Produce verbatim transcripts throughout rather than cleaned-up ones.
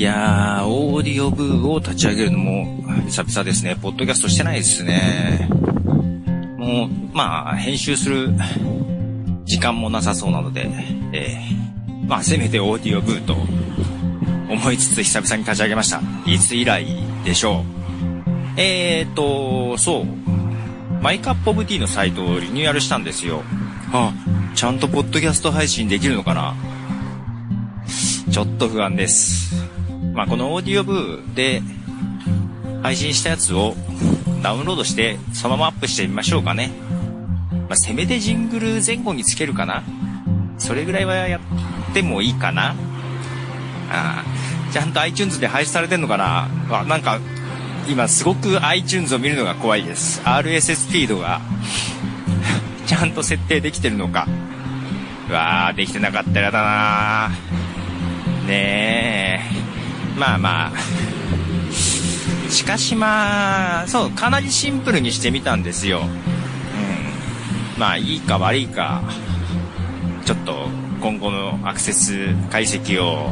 いやー、オーディオブーを立ち上げるのも久々ですね。ポッドキャストしてないですね。もう、まあ、編集する時間もなさそうなので、えー、まあ、せめてオーディオブーと思いつつ久々に立ち上げました。いつ以来でしょう。えーと、そう。マイカップオブティーのサイトをリニューアルしたんですよ。あ、ちゃんとポッドキャスト配信できるのかな？ちょっと不安です。まあ、このオーディオブーで配信したやつをダウンロードしてそのままアップしてみましょうかね。まあ、せめてジングル前後につけるかな。それぐらいはやってもいいかな。ああ、ちゃんと iTunes で配信されてんのかな。あ、なんか今すごく iTunes を見るのが怖いです。アールエスエス フィードがちゃんと設定できてるのか。うわー、できてなかったらやだなー。ねえ、まあまあ、しかしまあ、そう、かなりシンプルにしてみたんですよ。うん、まあいいか悪いか、ちょっと今後のアクセス解析を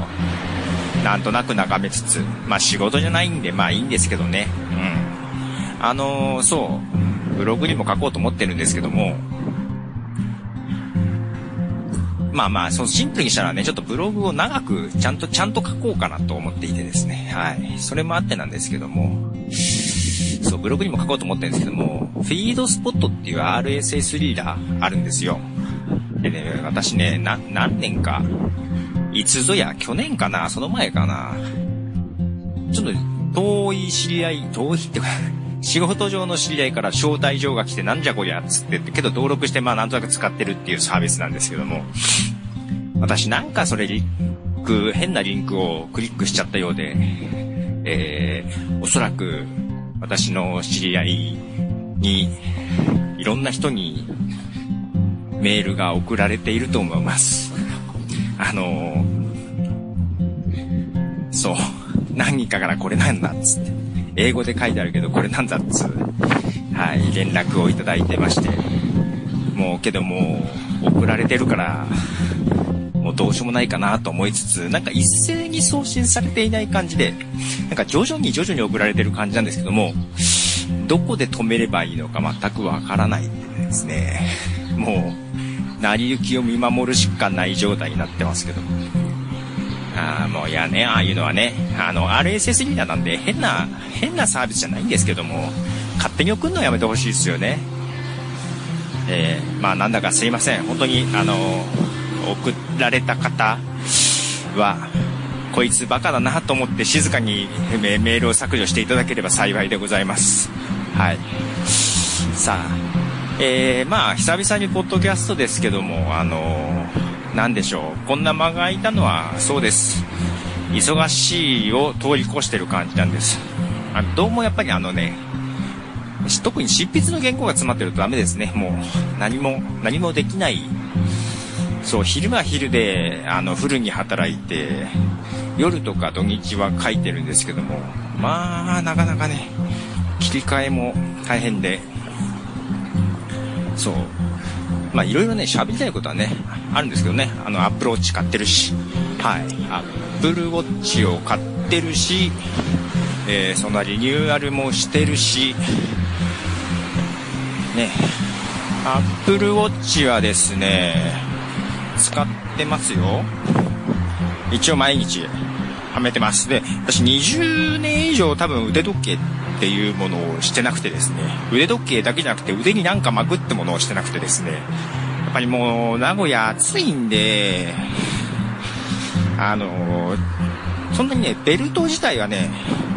なんとなく眺めつつ、まあ仕事じゃないんでまあいいんですけどね。うん、あのー、そうブログにも書こうと思ってるんですけども。まあまあ、そのシンプルにしたらね、ちょっとブログを長くちゃんとちゃんと書こうかなと思っていてですね。はい。それもあってなんですけども、そう、ブログにも書こうと思ってるんですけども、フィードスポットっていう アールエスエス リーダーあるんですよ。でね、私ね、な、何年か、いつぞや、去年かな、その前かな、ちょっと遠い知り合い、遠いってか、仕事上の知り合いから招待状が来て、なんじゃこりゃっつってってけど登録して、まあなんとなく使ってるっていうサービスなんですけども、私なんかそれリンク、変なリンクをクリックしちゃったようで、えー、おそらく私の知り合いにいろんな人にメールが送られていると思います。あのー、そう、何人かからこれなんだっつって、英語で書いてあるけどこれなんだっつ、はい、連絡をいただいてまして、もうけどもう送られてるからもうどうしようもないかなと思いつつ、なんか一斉に送信されていない感じで、なんか徐々に徐々に送られてる感じなんですけども、どこで止めればいいのか全くわからないですね。もう成り行きを見守るしかない状態になってますけども、ああ、もういやね、ああいうのはね、あの アールエスエス リーダーなんで変な変なサービスじゃないんですけども、勝手に送るのやめてほしいですよね。えー、まあなんだかすいません、本当にあの送られた方はこいつバカだなと思って静かにメールを削除していただければ幸いでございます。はい。さあ、えー、まあ久々にポッドキャストですけども、あのーなんでしょう、こんな間が空いたのは、そうです、忙しいを通り越してる感じなんです。あ、どうもやっぱりあのね、特に執筆の原稿が詰まってるとダメですね。もう何も何もできない。そう、昼は昼であのフルに働いて、夜とか土日は書いてるんですけども、まあなかなかね、切り替えも大変で、そう、まあいろいろね、喋りたいことはねあるんですけどね、あのアップルウォッチ買ってるし、はい、アップルウォッチを買ってるし、えー、そんなリニューアルもしてるしね。アップルウォッチはですね、使ってますよ。一応毎日はめてます。で、私にじゅうねん以上多分腕時計っていうものをしてなくてですね、腕時計だけじゃなくて腕になんか巻くってものをしてなくてですね、やっぱりもう名古屋暑いんで、あのそんなにね、ベルト自体はね、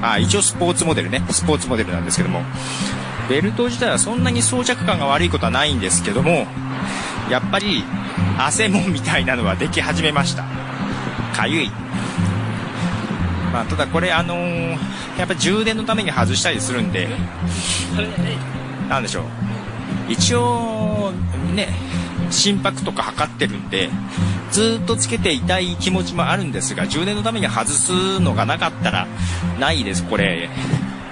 あ、一応スポーツモデルね、スポーツモデルなんですけども、ベルト自体はそんなに装着感が悪いことはないんですけども、やっぱり汗もみたいなのはでき始めました。かゆい。まあ、ただこれあのー、やっぱ充電のために外したりするんで、なんでしょう、一応ね、心拍とか測ってるんで、ずっとつけていたい気持ちもあるんですが、充電のために外すのがなかったらないです。これ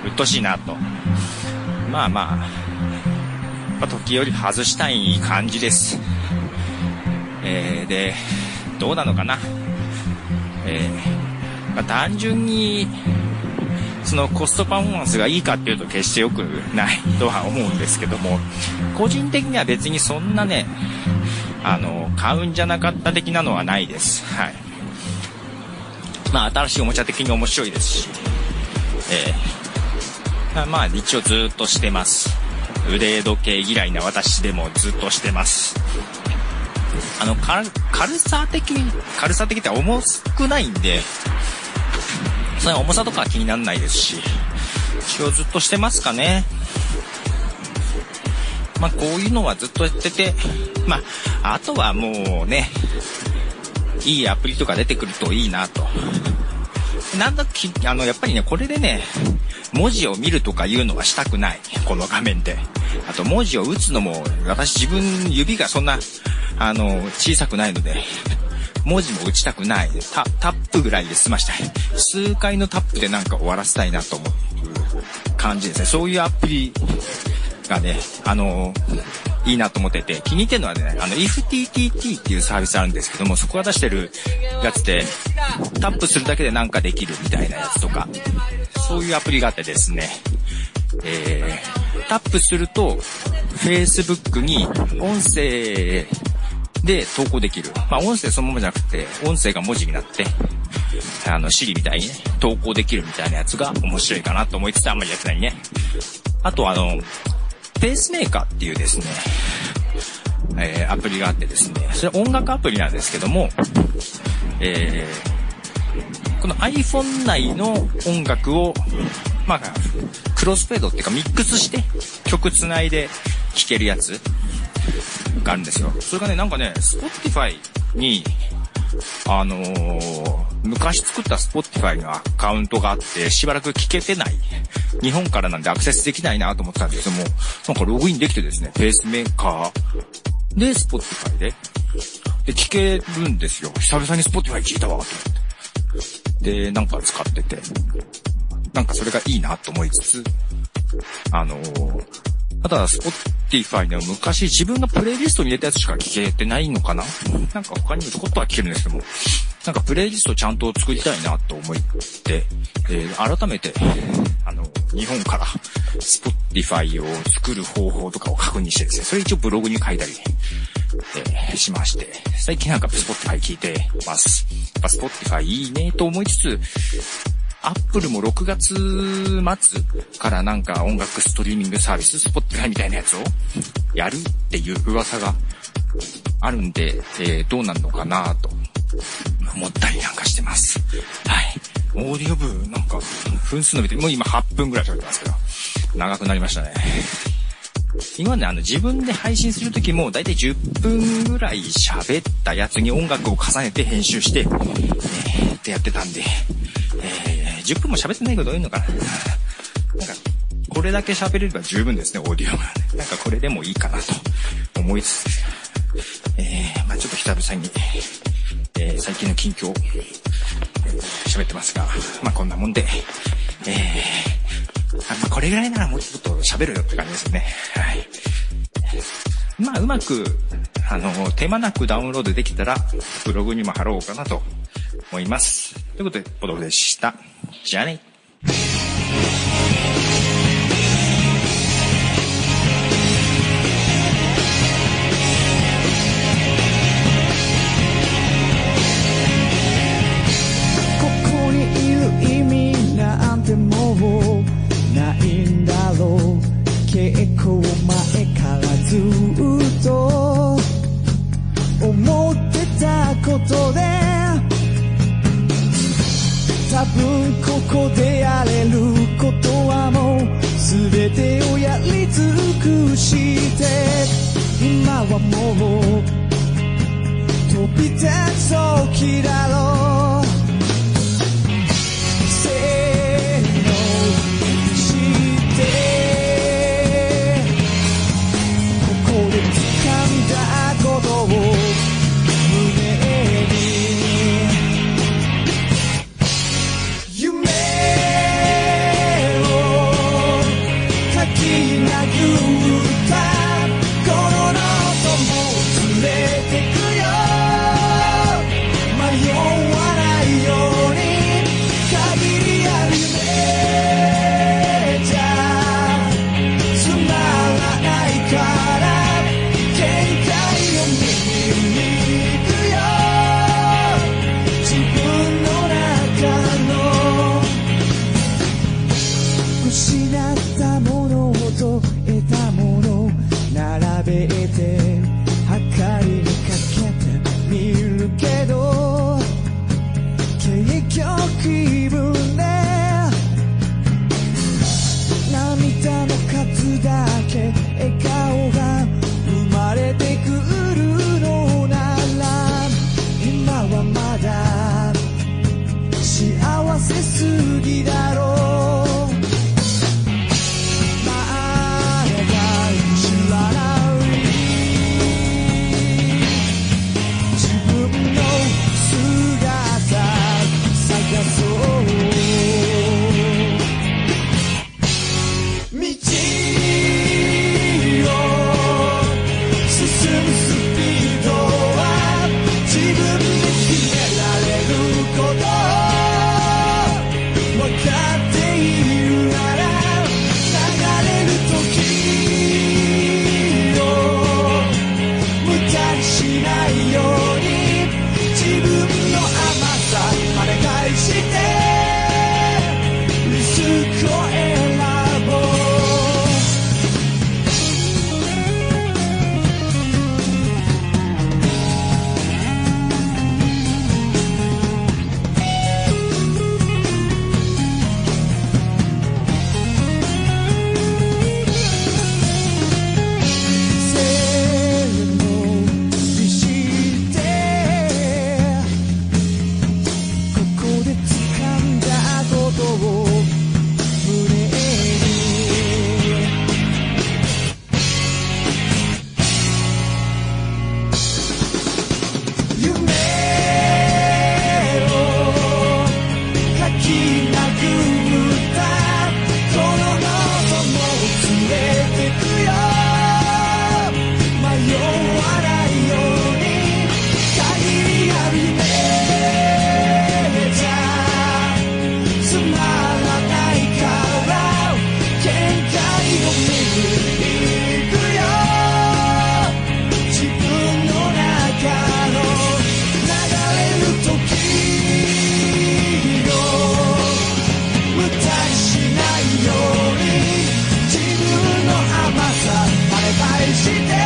うっとしいなと。まあまあ、まあ、時折外したい感じです。えー、でどうなのかな、えーまあ、単純にそのコストパフォーマンスがいいかっていうと決して良くないとは思うんですけども、個人的には別にそんなねあの買うんじゃなかった的なのはないです。はい。まあ新しいおもちゃ的に面白いですし、えー、まあ一応ずっとしてます。腕時計嫌いな私でもずっとしてます。あの軽さ的軽さ的って重くないんで、その重さとかは気にならないですし、一応ずっとしてますかね。まあこういうのはずっとやってて、まああとはもうね、いいアプリとか出てくるといいなと。なんだきあのやっぱりね、これでね文字を見るとかいうのはしたくない、この画面で。あと文字を打つのも私自分指がそんなあの小さくないので文字も打ちたくない。 タ, タップぐらいで済ましたい。数回のタップでなんか終わらせたいなと思う感じですね。そういうアプリがねあのいいなと思ってて、気に入ってるのはねあの アイエフティーティーティー っていうサービスあるんですけども、そこが出してるやつでタップするだけでなんかできるみたいなやつとか、そういうアプリがあってですね、えー、タップすると Facebook に音声で投稿できる。まあ音声そのままじゃなくて音声が文字になってあの Siri みたいにね投稿できるみたいなやつが面白いかなと思いつつあんまりやってないね。あとあのPacemakaっていうですね、えー、アプリがあってですね、それ音楽アプリなんですけども、えー、この iPhone 内の音楽を、まあ、クロスフェードっていうかミックスして曲つないで聴けるやつがあるんですよ。それがね、なんかね、Spotify に、あのー、昔作った Spotify のアカウントがあってしばらく聞けてない、日本からなんでアクセスできないなと思ってたんですけども、なんかログインできてですね、Pacemakaで Spotify でで聞けるんですよ。久々に Spotify 聞いたわと思ってで、なんか使ってて、なんかそれがいいなと思いつつ、あのー、ただ Spotify の昔自分がプレイリストに入れたやつしか聞けてないのかな。なんか他にもちょこっとは聞けるんですけども、なんかプレイリストちゃんと作りたいなと思って、えー、改めてあの日本から Spotify を作る方法とかを確認してですね、それ一応ブログに書いたり、えー、しまして、最近なんか Spotify 聞いてます。やっぱ Spotify いいねと思いつつ、アップルもろくがつ末からなんか音楽ストリーミングサービス Spotify みたいなやつをやるっていう噂があるんで、えー、どうなるのかなと思ったりなんかしてます。はい。オーディオ部なんか分数伸びて、もう今はっぷんぐらい喋ってますけど長くなりましたね。今ね、あの自分で配信するときもだいたいじゅっぷんぐらい喋ったやつに音楽を重ねて編集して、えー、ってやってたんで、えーじゅっぷんも喋ってないけどどういうのかな。なんかこれだけ喋れれば十分ですね、オーディオが、ね。なんかこれでもいいかなと思いつつ、えー、まあちょっと久々に、えー、最近の近況を喋ってますが、まあこんなもんで、えー、まあこれぐらいならもうちょっと喋るよって感じですよね。はい。まあうまくあの手間なくダウンロードできたらブログにも貼ろうかなと思います。ということでポトフでした。じゃあね。ここにいる意味なんてもうないんだろう。結構前からずっと思ってたことで、多分ここでやれることはもう全てをやり尽くして、今はもう飛び立つ時だろう。せーのしてここで掴んだことをして